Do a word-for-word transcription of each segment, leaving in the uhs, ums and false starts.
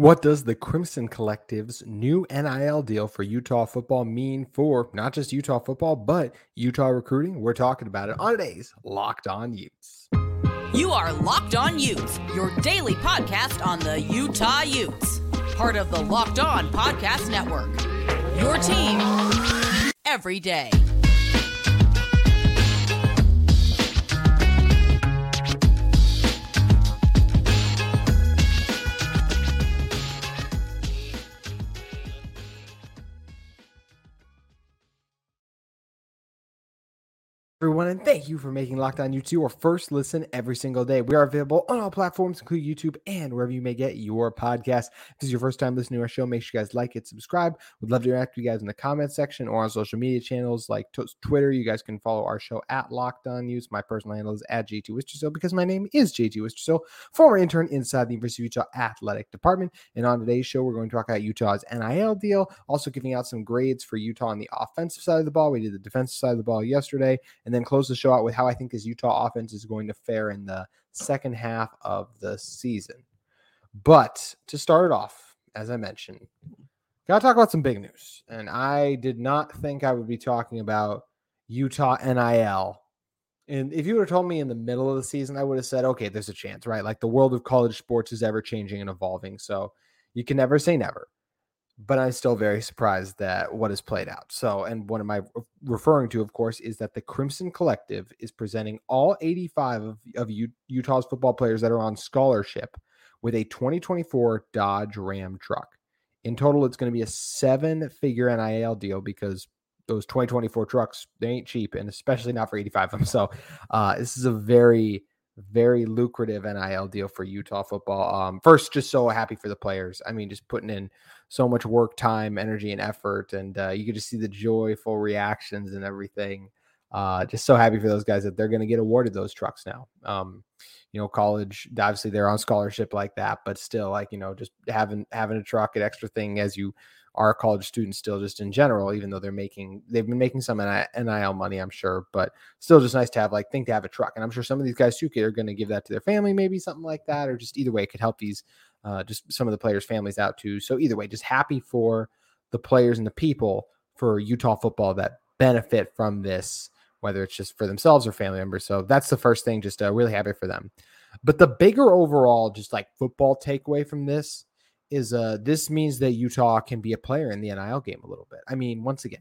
What does the Crimson Collective's new N I L deal for Utah football mean for not just Utah football, but Utah recruiting? We're talking about it on today's Locked On Utes. You are Locked On Utes, your daily podcast on the Utah Utes, part of the Locked On Podcast Network, your team every day. Everyone, and thank you for making Locked On YouTube your first listen every single day. We are available on all platforms, including YouTube and wherever you may get your podcast. If this is your first time listening to our show, make sure you guys like it, subscribe. We'd love to interact with you guys in the comment section or on social media channels like t- Twitter. You guys can follow our show at Locked On Utes. My personal handle is at J T Wistrcill because my name is J T Wistrcill, former intern inside the University of Utah Athletic Department. And on today's show, we're going to talk about Utah's N I L deal, also giving out some grades for Utah on the offensive side of the ball. We did the defensive side of the ball yesterday. And then close the show out with how I think this Utah offense is going to fare in the second half of the season. But to start it off, as I mentioned, got to talk about some big news. And I did not think I would be talking about Utah N I L. And if you would have told me in the middle of the season, I would have said, okay, there's a chance, right? Like the world of college sports is ever changing and evolving. So you can never say never. But I'm still very surprised that what has played out. So, and what am I referring to, of course, is that the Crimson Collective is presenting all eighty-five of, of U- Utah's football players that are on scholarship with a twenty twenty-four Dodge Ram truck. In total, it's going to be a seven-figure N I L deal because those twenty twenty-four trucks, they ain't cheap, and especially not for eighty-five of them. So uh, this is a very... very lucrative N I L deal for Utah football. Um, first, just so happy for the players. I mean, just putting in so much work, time, energy, and effort, and uh, you could just see the joyful reactions and everything. Uh, just so happy for those guys that they're going to get awarded those trucks now. Um, you know, college, obviously they're on scholarship like that, but still, like, you know, just having having a truck, an extra thing as you are a college student still, just in general, even though they're making, they've been making some N I L money, I'm sure, but still just nice to have, like, think to have a truck. And I'm sure some of these guys too are going to give that to their family, maybe something like that, or just either way, it could help these, uh, just some of the players' families out too. So either way, just happy for the players and the people for Utah football that benefit from this, whether it's just for themselves or family members. So that's the first thing, just uh, really happy for them. But the bigger overall, just like football takeaway from this is uh, this means that Utah can be a player in the N I L game a little bit. I mean, once again,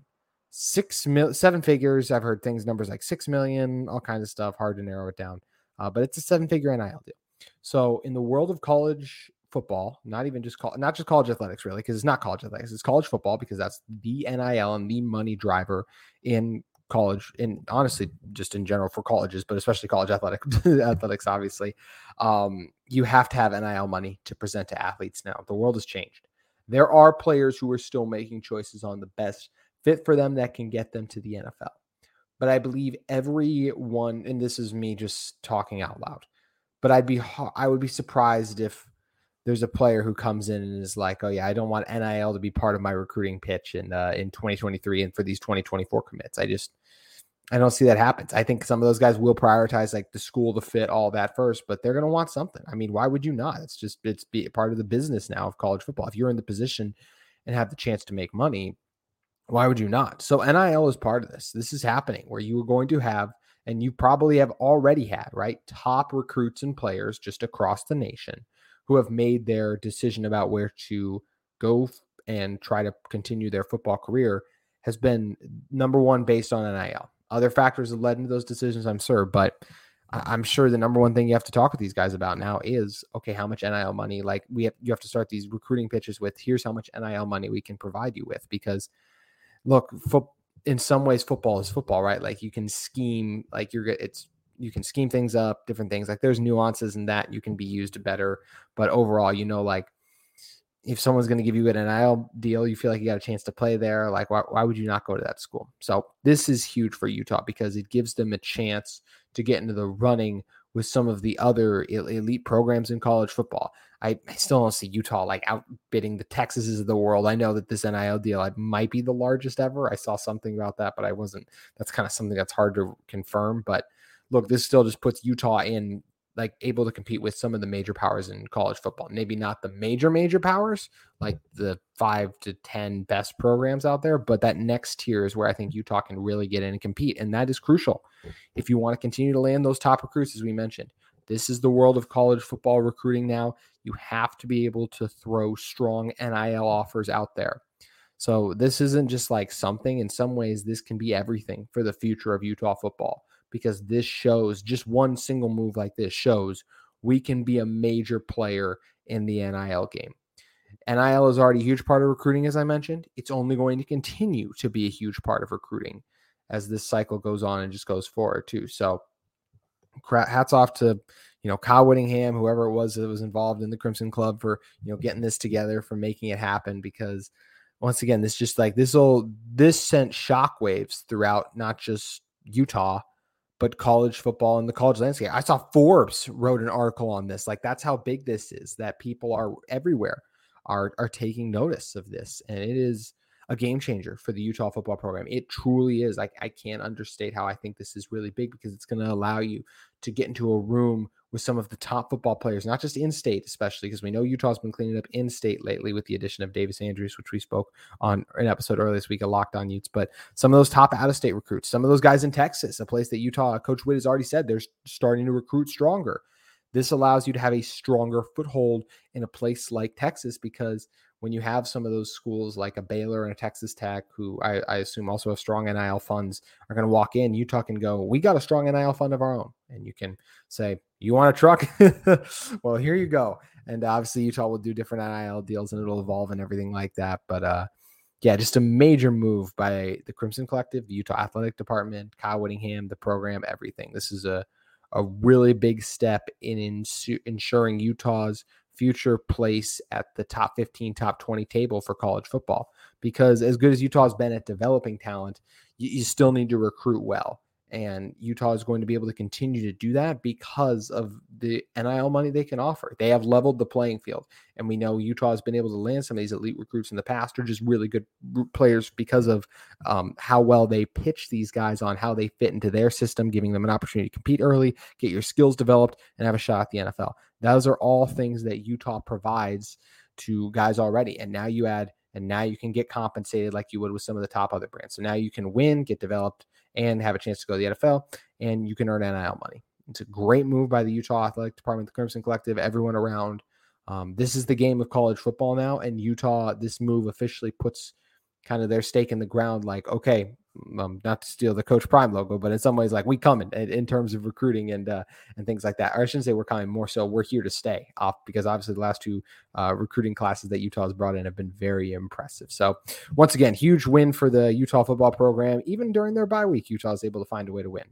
six mil, seven figures. I've heard things, numbers like six million, all kinds of stuff, hard to narrow it down. Uh, but it's a seven figure N I L deal. So in the world of college football, not even just call, not just college athletics really, because it's not college athletics, it's college football, because that's the N I L and the money driver in college, and honestly just in general for colleges, but especially college athletic athletics, obviously, um, you have to have N I L money to present to athletes now. The world has changed. There are players who are still making choices on the best fit for them that can get them to the N F L. But I believe everyone, and this is me just talking out loud, but I'd be, I would be surprised if there's a player who comes in and is like, oh yeah, I don't want N I L to be part of my recruiting pitch in uh, in twenty twenty-three and for these twenty twenty-four commits. I just, I don't see that happens. I think some of those guys will prioritize like the school, the fit, all that first, but they're going to want something. I mean, why would you not? It's just, it's be part of the business now of college football. If you're in the position and have the chance to make money, why would you not? So N I L is part of this. This is happening where you are going to have, and you probably have already had, right, top recruits and players just across the nation who have made their decision about where to go and try to continue their football career has been number one based on N I L. Other factors that led into those decisions, I'm sure, but I'm sure the number one thing you have to talk with these guys about now is, okay, how much N I L money, like we have, you have to start these recruiting pitches with, here's how much N I L money we can provide you with, because look, fo- in some ways football is football, right? Like you can scheme, like you're it's, you can scheme things up, different things. Like there's nuances in that you can be used better, but overall, you know, like if someone's going to give you an N I L deal, you feel like you got a chance to play there. Like, why, why would you not go to that school? So this is huge for Utah because it gives them a chance to get into the running with some of the other elite programs in college football. I, I still don't see Utah like outbidding the Texases of the world. I know that this N I L deal like, might be the largest ever. I saw something about that, but I wasn't, that's kind of something that's hard to confirm, but look, this still just puts Utah in like able to compete with some of the major powers in college football. Maybe not the major, major powers, like the five to ten best programs out there, but that next tier is where I think Utah can really get in and compete. And that is crucial if you want to continue to land those top recruits, as we mentioned. This is the world of college football recruiting now. You have to be able to throw strong N I L offers out there. So this isn't just like something. In some ways, this can be everything for the future of Utah football, because this shows, just one single move like this shows we can be a major player in the N I L game. N I L is already a huge part of recruiting, as I mentioned. It's only going to continue to be a huge part of recruiting as this cycle goes on and just goes forward too. So hats off to, you know, Kyle Whittingham, whoever it was that was involved in the Crimson Club for, you know, getting this together, for making it happen, because once again, this just like this old, this sent shockwaves throughout, not just Utah, but college football and the college landscape. I saw Forbes wrote an article on this. Like, that's how big this is, that people are everywhere are, are taking notice of this. And it is a game changer for the Utah football program. It truly is. I, I can't understate how I think this is really big, because it's going to allow you to get into a room with some of the top football players, not just in-state, especially because we know Utah's been cleaning up in-state lately with the addition of Davis Andrews, which we spoke on an episode earlier this week of Locked On Utes, but some of those top out-of-state recruits, some of those guys in Texas, a place that Utah, Coach Witt has already said they're starting to recruit stronger. This allows you to have a stronger foothold in a place like Texas, because when you have some of those schools like a Baylor and a Texas Tech, who I, I assume also have strong N I L funds, are going to walk in, Utah can go, we got a strong N I L fund of our own. And you can say, you want a truck? Well, here you go. And obviously Utah will do different N I L deals and it'll evolve and everything like that. But uh, yeah, just a major move by the Crimson Collective, the Utah Athletic Department, Kyle Whittingham, the program, everything. This is a, a really big step in insu- ensuring Utah's future place at the top fifteen, top twenty table for college football, because as good as Utah's been at developing talent, you, you still need to recruit well. And Utah is going to be able to continue to do that because of the N I L money they can offer. They have leveled the playing field. And we know Utah has been able to land some of these elite recruits in the past, or just really good players, because of um, how well they pitch these guys on how they fit into their system, giving them an opportunity to compete early, get your skills developed, and have a shot at the N F L. Those are all things that Utah provides to guys already. And now you add, and now you can get compensated like you would with some of the top other brands. So now you can win, get developed, and have a chance to go to the N F L, and you can earn N I L money. It's a great move by the Utah Athletic Department, the Crimson Collective, everyone around. Um, this is the game of college football now, and Utah, this move officially puts kind of their stake in the ground, like, okay, um, not to steal the Coach Prime logo, but in some ways, like, we coming in, in terms of recruiting and uh, and things like that. Or I shouldn't say we're coming, more so we're here to stay off, because obviously the last two uh, recruiting classes that Utah has brought in have been very impressive. So once again, huge win for the Utah football program. Even during their bye week, Utah is able to find a way to win.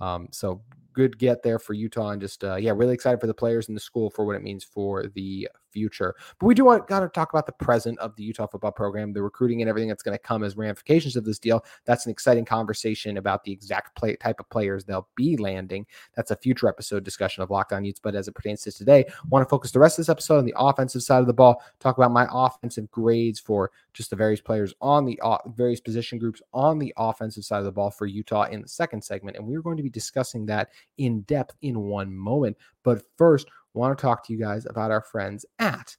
Um, so good get there for Utah, and just, uh, yeah, really excited for the players in the school for what it means for the future. But we do want to talk about the present of the Utah football program, the recruiting and everything that's going to come as ramifications of this deal. That's an exciting conversation about the exact play, type of players they'll be landing. That's a future episode discussion of Locked On Utes. But as it pertains to today, I want to focus the rest of this episode on the offensive side of the ball, talk about my offensive grades for just the various players on the uh, various position groups on the offensive side of the ball for Utah in the second segment. And we're going to be discussing that in depth in one moment. But first, I want to talk to you guys about our friends at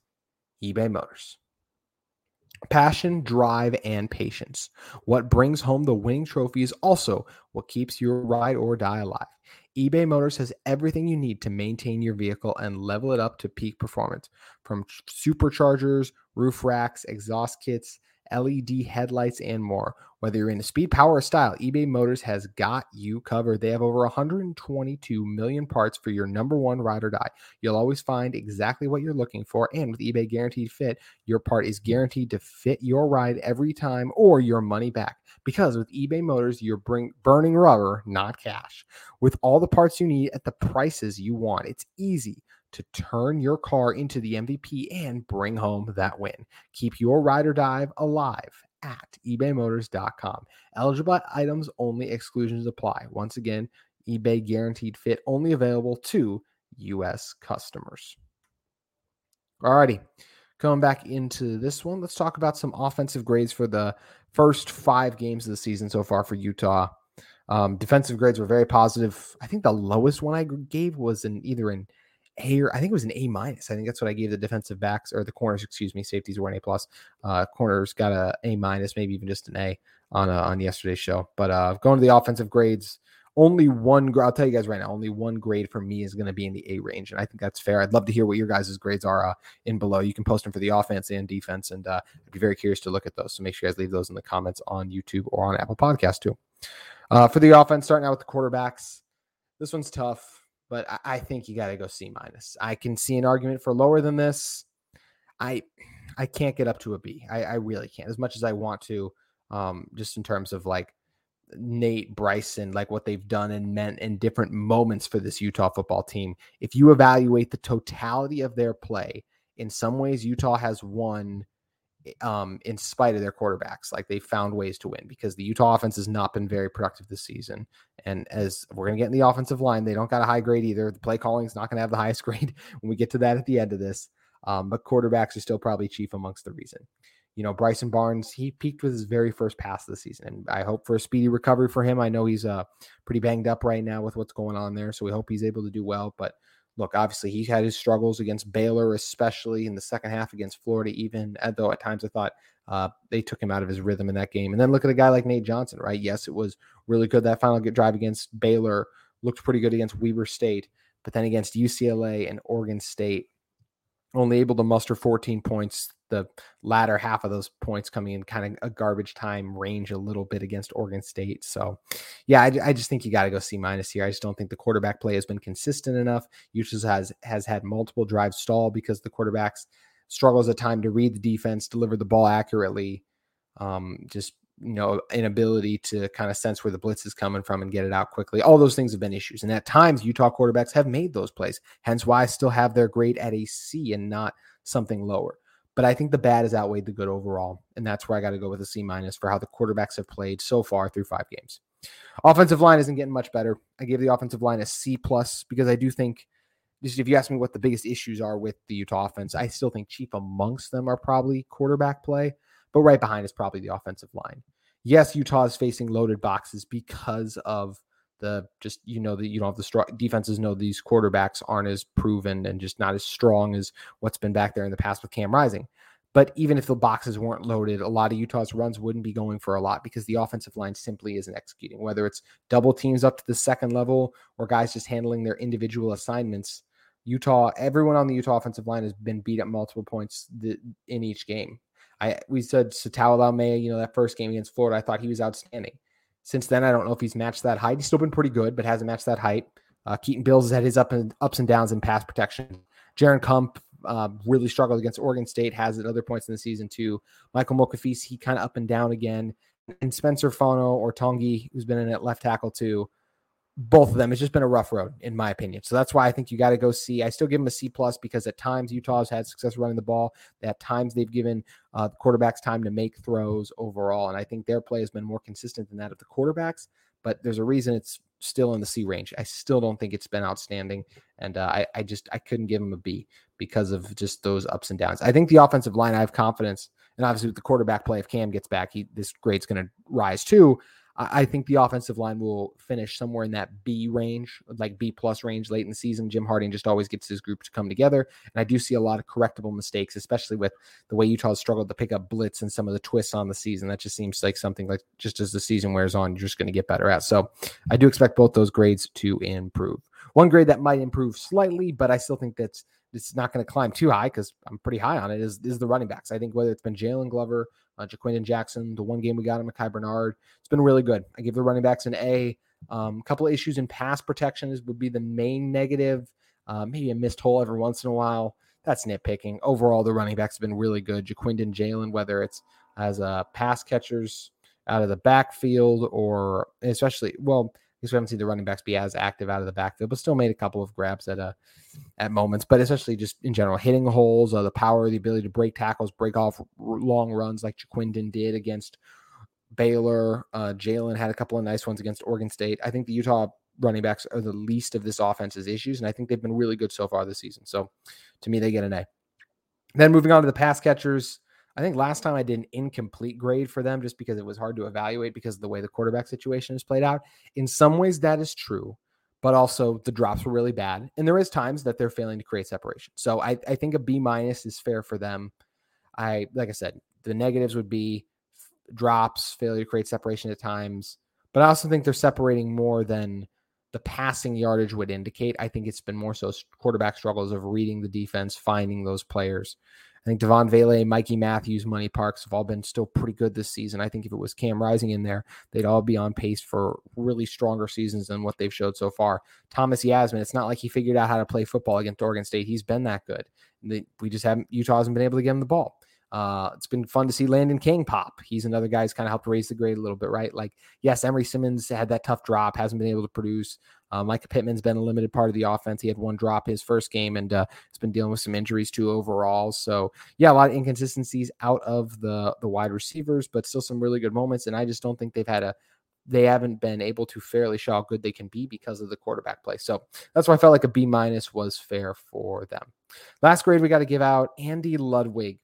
eBay Motors. Passion, drive, and patience. What brings home the winning trophy is also what keeps your ride or die alive. eBay Motors has everything you need to maintain your vehicle and level it up to peak performance. From superchargers, roof racks, exhaust kits, L E D headlights, and more. Whether you're into speed, power, or style, eBay Motors has got you covered. They have over one hundred twenty-two million parts for your number one ride or die. You'll always find exactly what you're looking for, and with eBay Guaranteed Fit, your part is guaranteed to fit your ride every time or your money back. Because with eBay Motors, you're bring, burning rubber, not cash. With all the parts you need at the prices you want, it's easy to turn your car into the M V P and bring home that win. Keep your ride or die alive at ebay motors dot com. Eligible items only, exclusions apply. Once again, eBay Guaranteed Fit only available to U S customers. Alrighty, coming back into this one, let's talk about some offensive grades for the first five games of the season so far for Utah. Um, defensive grades were very positive. I think the lowest one I gave was an either an A or I think it was an A minus. I think that's what I gave the defensive backs or the corners, excuse me. Safeties were an A plus. Uh, corners got a A minus, maybe even just an A on uh, on yesterday's show. But uh, going to the offensive grades, only one. I'll tell you guys right now, only one grade for me is going to be in the A range, and I think that's fair. I'd love to hear what your guys' grades are uh, in below. You can post them for the offense and defense, and uh, I'd be very curious to look at those. So make sure you guys leave those in the comments on YouTube or on Apple Podcasts too. Uh, for the offense, starting out with the quarterbacks, this one's tough, but I, I think you got to go C minus. I can see an argument for lower than this. I I can't get up to a B. I, I really can't, as much as I want to. Um, just in terms of like Nate Bryson, like what they've done and meant in different moments for this Utah football team. If you evaluate the totality of their play, in some ways Utah has won um, in spite of their quarterbacks. Like they found ways to win because the Utah offense has not been very productive this season. And as we're going to get in the offensive line, they don't got a high grade either. The play calling is not going to have the highest grade when we get to that at the end of this. Um, but quarterbacks are still probably chief amongst the reason. You know, Bryson Barnes, he peaked with his very first pass of the season, and I hope for a speedy recovery for him. I know he's uh, pretty banged up right now with what's going on there, so we hope he's able to do well. But look, obviously he had his struggles against Baylor, especially in the second half against Florida, even though at times I thought uh, they took him out of his rhythm in that game. And then look at a guy like Nate Johnson, right? Yes, it was really good. That final drive against Baylor looked pretty good against Weber State, but then against U C L A and Oregon State, only able to muster fourteen points, the latter half of those points coming in kind of a garbage time range a little bit against Oregon State. So yeah, I, I just think you got to go C minus here. I just don't think the quarterback play has been consistent enough. Utah has, has had multiple drives stall because the quarterbacks struggles at time to read the defense, deliver the ball accurately. Um, just, you know, inability to kind of sense where the blitz is coming from and get it out quickly. All those things have been issues. And at times Utah quarterbacks have made those plays. Hence why I still have their grade at a C and not something lower. But I think the bad has outweighed the good overall. And that's where I got to go with a C minus for how the quarterbacks have played so far through five games. Offensive line isn't getting much better. I gave the offensive line a C plus because I do think, just if you ask me what the biggest issues are with the Utah offense, I still think chief amongst them are probably quarterback play. But right behind is probably the offensive line. Yes, Utah is facing loaded boxes because of the just, you know, that you don't have the strong defenses know these quarterbacks aren't as proven and just not as strong as what's been back there in the past with Cam Rising. But even if the boxes weren't loaded, a lot of Utah's runs wouldn't be going for a lot because the offensive line simply isn't executing, whether it's double teams up to the second level or guys just handling their individual assignments. Utah, everyone on the Utah offensive line has been beat up multiple points th- in each game. I, we said Satoa Lamea, you know, that first game against Florida, I thought he was outstanding. Since then, I don't know if he's matched that height. He's still been pretty good, but hasn't matched that height. Uh, Keaton Bills has had his up and, ups and downs in pass protection. Jaron Kump uh, really struggled against Oregon State, has at other points in the season too. Michael Mokafis, he kind of up and down again. And Spencer Fano or Tongi, who's been in at left tackle too. Both of them, it's just been a rough road, in my opinion. So that's why I think you got to go C. I still give them a C plus because at times Utah's had success running the ball. At times they've given uh, the quarterbacks time to make throws overall, and I think their play has been more consistent than that of the quarterbacks. But there's a reason it's still in the C range. I still don't think it's been outstanding, and uh, I, I just I couldn't give them a B because of just those ups and downs. I think the offensive line, I have confidence, and obviously with the quarterback play, if Cam gets back, he, this grade's going to rise too. I think the offensive line will finish somewhere in that B range, like B plus range late in the season. Jim Harding just always gets his group to come together. And I do see a lot of correctable mistakes, especially with the way Utah has struggled to pick up blitz and some of the twists on the season. That just seems like something like just as the season wears on, you're just going to get better at. So I do expect both those grades to improve. One grade that might improve slightly, but I still think that's it's not going to climb too high because I'm pretty high on it, is, is the running backs. I think whether it's been Jalen Glover, Uh, Jaquinden Jackson, the one game we got him, Mekhi Bernard, it's been really good. I give the running backs an A. Um, a couple of issues in pass protection would be the main negative. Uh, maybe a missed hole every once in a while. That's nitpicking. Overall, the running backs have been really good. Jaquinden, Jalen, whether it's as uh, pass catchers out of the backfield or especially, well, I guess we haven't seen the running backs be as active out of the backfield, but still made a couple of grabs at uh, at moments. But especially just in general, hitting holes, uh, the power, the ability to break tackles, break off r- long runs like Jaquinden did against Baylor. Uh, Jalen had a couple of nice ones against Oregon State. I think the Utah running backs are the least of this offense's issues, and I think they've been really good so far this season. So to me, they get an A. Then moving on to the pass catchers, I think last time I did an incomplete grade for them just because it was hard to evaluate because of the way the quarterback situation has played out. In some ways that is true, but also the drops were really bad. And there is times that they're failing to create separation. So I, I think a B minus is fair for them. I, like I said, the negatives would be drops, failure to create separation at times, but I also think they're separating more than the passing yardage would indicate. I think it's been more so quarterback struggles of reading the defense, finding those players. I think Devon Vele, Mikey Matthews, Money Parks have all been still pretty good this season. I think if it was Cam Rising in there, they'd all be on pace for really stronger seasons than what they've showed so far. Thomas Yasmin, it's not like he figured out how to play football against Oregon State. He's been that good. We just haven't, Utah hasn't been able to get him the ball. Uh, it's been fun to see Landon King pop. He's another guy who's kind of helped raise the grade a little bit, right? Like, yes, Emery Simmons had that tough drop, hasn't been able to produce. Uh, Micah Pittman's been a limited part of the offense. He had one drop his first game, and uh, it's been dealing with some injuries too overall. So, yeah, a lot of inconsistencies out of the the wide receivers, but still some really good moments. And I just don't think they've had a they haven't been able to fairly show how good they can be because of the quarterback play. So that's why I felt like a B minus was fair for them. Last grade we got to give out, Andy Ludwig.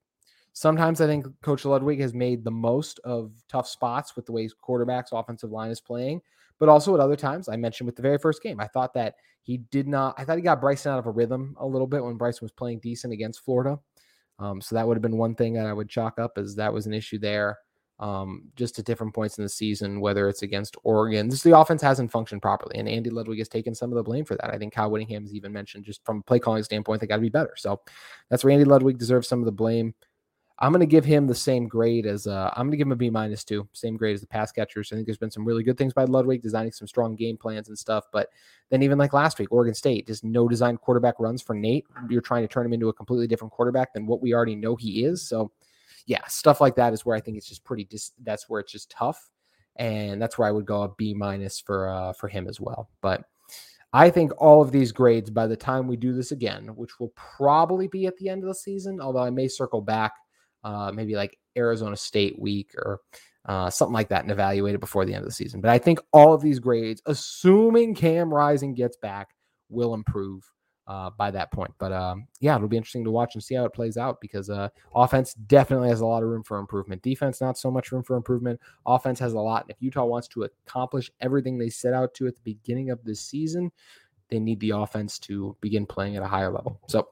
Sometimes I think Coach Ludwig has made the most of tough spots with the way quarterback's offensive line is playing, but also at other times, I mentioned with the very first game, I thought that he did not, I thought he got Bryson out of a rhythm a little bit when Bryson was playing decent against Florida. Um, so that would have been one thing that I would chalk up as that was an issue there. Um, just at different points in the season, whether it's against Oregon, just the offense hasn't functioned properly. And Andy Ludwig has taken some of the blame for that. I think Kyle Whittingham has even mentioned just from a play calling standpoint, they got to be better. So that's where Andy Ludwig deserves some of the blame. I'm going to give him the same grade as uh, I'm going to give him a B minus two, same grade as the pass catchers. I think there's been some really good things by Ludwig, designing some strong game plans and stuff. But then even like last week, Oregon State, just no design quarterback runs for Nate. You're trying to turn him into a completely different quarterback than what we already know he is. So yeah, stuff like that is where I think it's just pretty, dis- that's where it's just tough. And that's where I would go a B minus for, uh, for him as well. But I think all of these grades by the time we do this again, which will probably be at the end of the season, although I may circle back. Uh, maybe like Arizona State week or uh, something like that and evaluate it before the end of the season. But I think all of these grades, assuming Cam Rising gets back, will improve uh, by that point. But um, yeah, it'll be interesting to watch and see how it plays out because uh, offense definitely has a lot of room for improvement. Defense, not so much room for improvement. Offense has a lot. And if Utah wants to accomplish everything they set out to at the beginning of this season, they need the offense to begin playing at a higher level. So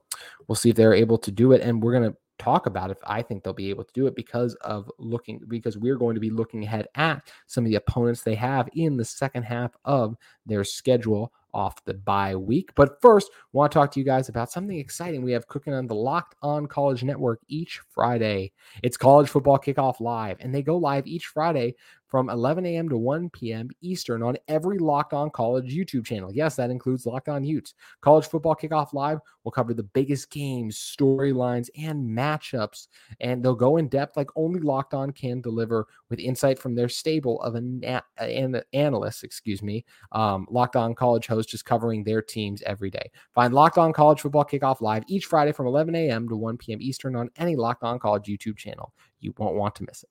we'll see if they're able to do it. And we're going to talk about if I think they'll be able to do it because of looking, because we're going to be looking ahead at some of the opponents they have in the second half of their schedule off the bye week. But first, I want to talk to you guys about something exciting we have cooking on the Locked On College Network each Friday. It's College Football Kickoff Live, and they go live each Friday from eleven a.m. to one p.m. Eastern on every Locked On College YouTube channel. Yes, that includes Locked On Utes. College Football Kickoff Live will cover the biggest games, storylines, and matchups, and they'll go in depth like only Locked On can deliver with insight from their stable of an, an analysts. Excuse me, um, Locked On College hosts just covering their teams every day. Find Locked On College Football Kickoff Live each Friday from eleven a.m. to one p.m. Eastern on any Locked On College YouTube channel. You won't want to miss it.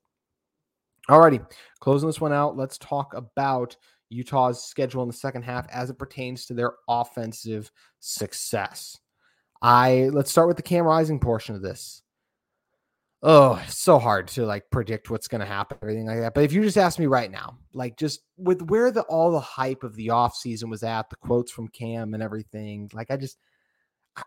Alrighty, closing this one out, let's talk about Utah's schedule in the second half as it pertains to their offensive success. I let's start with the Cam Rising portion of this. Oh, it's so hard to like predict what's going to happen, everything like that. But if you just ask me right now, like just with where the all the hype of the offseason was at, the quotes from Cam and everything, like I just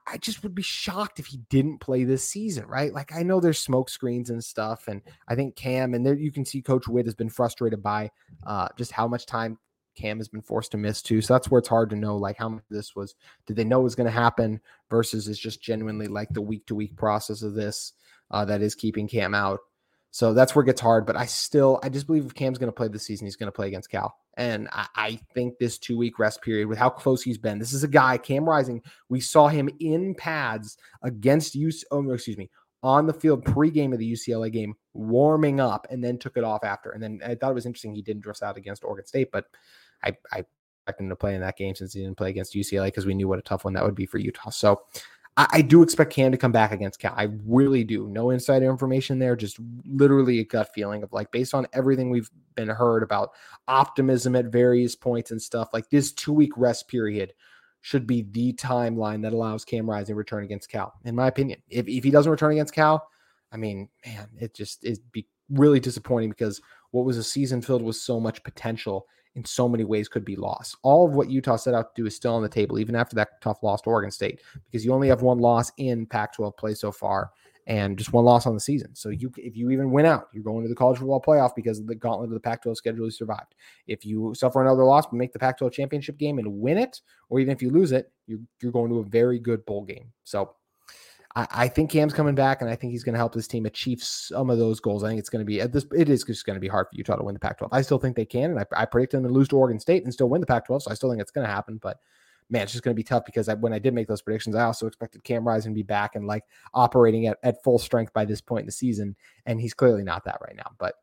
I just would be shocked if he didn't play this season, right? Like I know there's smoke screens and stuff. And I think Cam and there, you can see Coach Witt has been frustrated by uh, just how much time Cam has been forced to miss too. So that's where it's hard to know, like how much this was, did they know was going to happen versus it's just genuinely like the week to week process of this uh, that is keeping Cam out. So that's where it gets hard. But I still, I just believe if Cam's going to play this season, he's going to play against Cal. And I, I think this two-week rest period, with how close he's been, this is a guy, Cam Rising, we saw him in pads against U C, oh, excuse me, on the field pregame of the U C L A game, warming up, and then took it off after. And then I thought it was interesting he didn't dress out against Oregon State, but I, I expected him to play in that game since he didn't play against U C L A because we knew what a tough one that would be for Utah. So I, I do expect Cam to come back against Cal. I really do. No insider information there, just literally a gut feeling of like, based on everything we've been heard about optimism at various points and stuff, like this two-week rest period should be the timeline that allows Cam Rising to return against Cal, in my opinion. If if he doesn't return against Cal, I mean, man, it just it'd be really disappointing because what was a season filled with so much potential in so many ways could be lost. All of what Utah set out to do is still on the table, even after that tough loss to Oregon State, because you only have one loss in Pac twelve play so far and just one loss on the season. So you, if you even win out, you're going to the college football playoff because of the gauntlet of the Pac twelve schedule you survived. If you suffer another loss, but make the Pac twelve championship game and win it, or even if you lose it, you're, you're going to a very good bowl game. So I, I think Cam's coming back, and I think he's going to help this team achieve some of those goals. I think it's going to be at this. It is just going to be hard for Utah to win the Pac twelve. I still think they can, and I, I predict them to lose to Oregon State and still win the Pac twelve. So I still think it's going to happen, but man, it's just going to be tough because I, when I did make those predictions, I also expected Cam Rising to be back and like operating at, at full strength by this point in the season. And he's clearly not that right now, but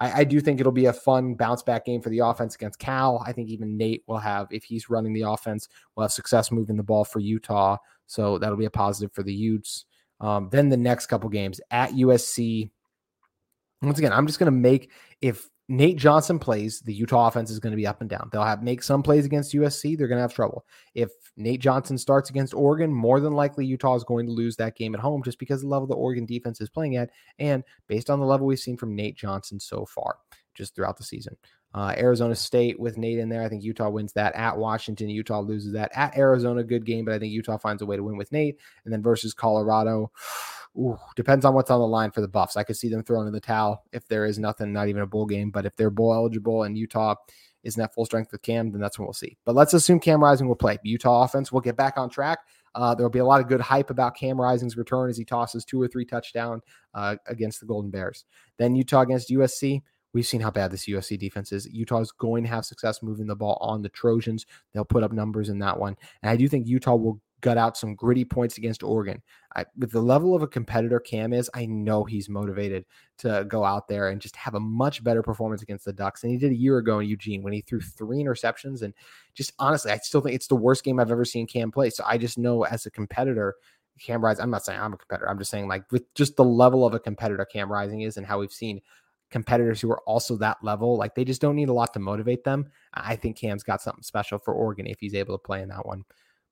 I, I do think it'll be a fun bounce back game for the offense against Cal. I think even Nate will have, if he's running the offense, will have success moving the ball for Utah. So that'll be a positive for the Utes. Um, then the next couple games at U S C. Once again, I'm just going to make, if Nate Johnson plays, the Utah offense is going to be up and down. They'll have make some plays against U S C. They're going to have trouble. If Nate Johnson starts against Oregon, more than likely Utah is going to lose that game at home just because of the level the Oregon defense is playing at and based on the level we've seen from Nate Johnson so far just throughout the season. Uh, Arizona State with Nate in there. I think Utah wins that. At Washington, Utah loses that. At Arizona, good game, but I think Utah finds a way to win with Nate. And then versus Colorado, ooh, depends on what's on the line for the Buffs. I could see them throwing in the towel if there is nothing, not even a bowl game. But if they're bowl eligible and Utah isn't at full strength with Cam, then that's when we'll see. But let's assume Cam Rising will play. Utah offense will get back on track. Uh, there'll be a lot of good hype about Cam Rising's return as he tosses two or three touchdowns uh, against the Golden Bears. Then Utah against U S C. We've seen how bad this U S C defense is. Utah is going to have success moving the ball on the Trojans. They'll put up numbers in that one. And I do think Utah will gut out some gritty points against Oregon. I, with the level of a competitor Cam is, I know he's motivated to go out there and just have a much better performance against the Ducks than he did a year ago in Eugene when he threw three interceptions. And just honestly, I still think it's the worst game I've ever seen Cam play. So I just know as a competitor, Cam Rising, I'm not saying I'm a competitor. I'm just saying like with just the level of a competitor Cam Rising is and how we've seen competitors who are also that level, like they just don't need a lot to motivate them. I think Cam's got something special for Oregon if he's able to play in that one.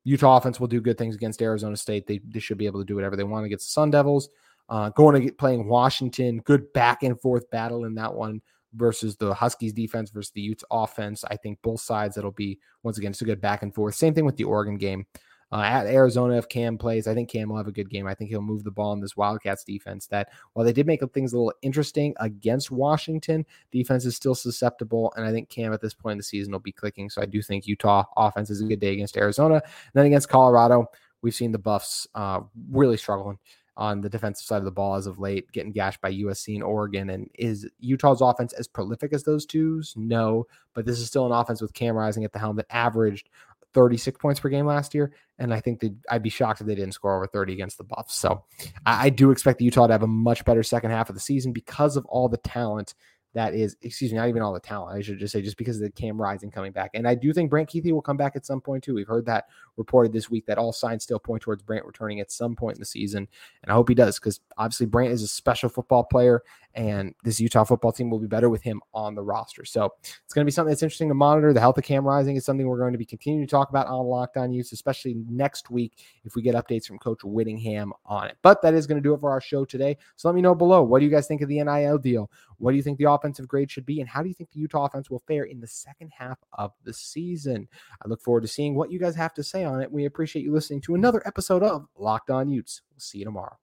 Utah offense will do good things against Arizona State. They, they should be able to do whatever they want against the Sun Devils. Uh, going to get playing Washington, good back and forth battle in that one versus the Huskies defense versus the Utes offense. I think both sides that'll be, once again, it's a good back and forth. Same thing with the Oregon game. Uh, at Arizona, if Cam plays, I think Cam will have a good game. I think he'll move the ball in this Wildcats defense that while they did make things a little interesting against Washington, defense is still susceptible. And I think Cam at this point in the season will be clicking. So I do think Utah offense is a good day against Arizona. And then against Colorado, we've seen the Buffs uh, really struggling on the defensive side of the ball as of late, getting gashed by U S C and Oregon. And is Utah's offense as prolific as those twos? No, but this is still an offense with Cam Rising at the helm that averaged thirty-six points per game last year, and I think that I'd be shocked if they didn't score over thirty against the Buffs. So I, I do expect the Utah to have a much better second half of the season because of all the talent that is, excuse me, not even all the talent, I should just say, just because of the Cam Rising coming back. And I do think Brandt Keithy will come back at some point too. We've heard that reported this week that all signs still point towards Brandt returning at some point in the season, and I hope he does because obviously Brandt is a special football player, and this Utah football team will be better with him on the roster. So it's going to be something that's interesting to monitor. The health of Cam Rising is something we're going to be continuing to talk about on Locked On Utes, especially next week if we get updates from Coach Whittingham on it. But that is going to do it for our show today. So let me know below. What do you guys think of the N I L deal? What do you think the offensive grade should be? And how do you think the Utah offense will fare in the second half of the season? I look forward to seeing what you guys have to say on it. We appreciate you listening to another episode of Locked On Utes. We'll see you tomorrow.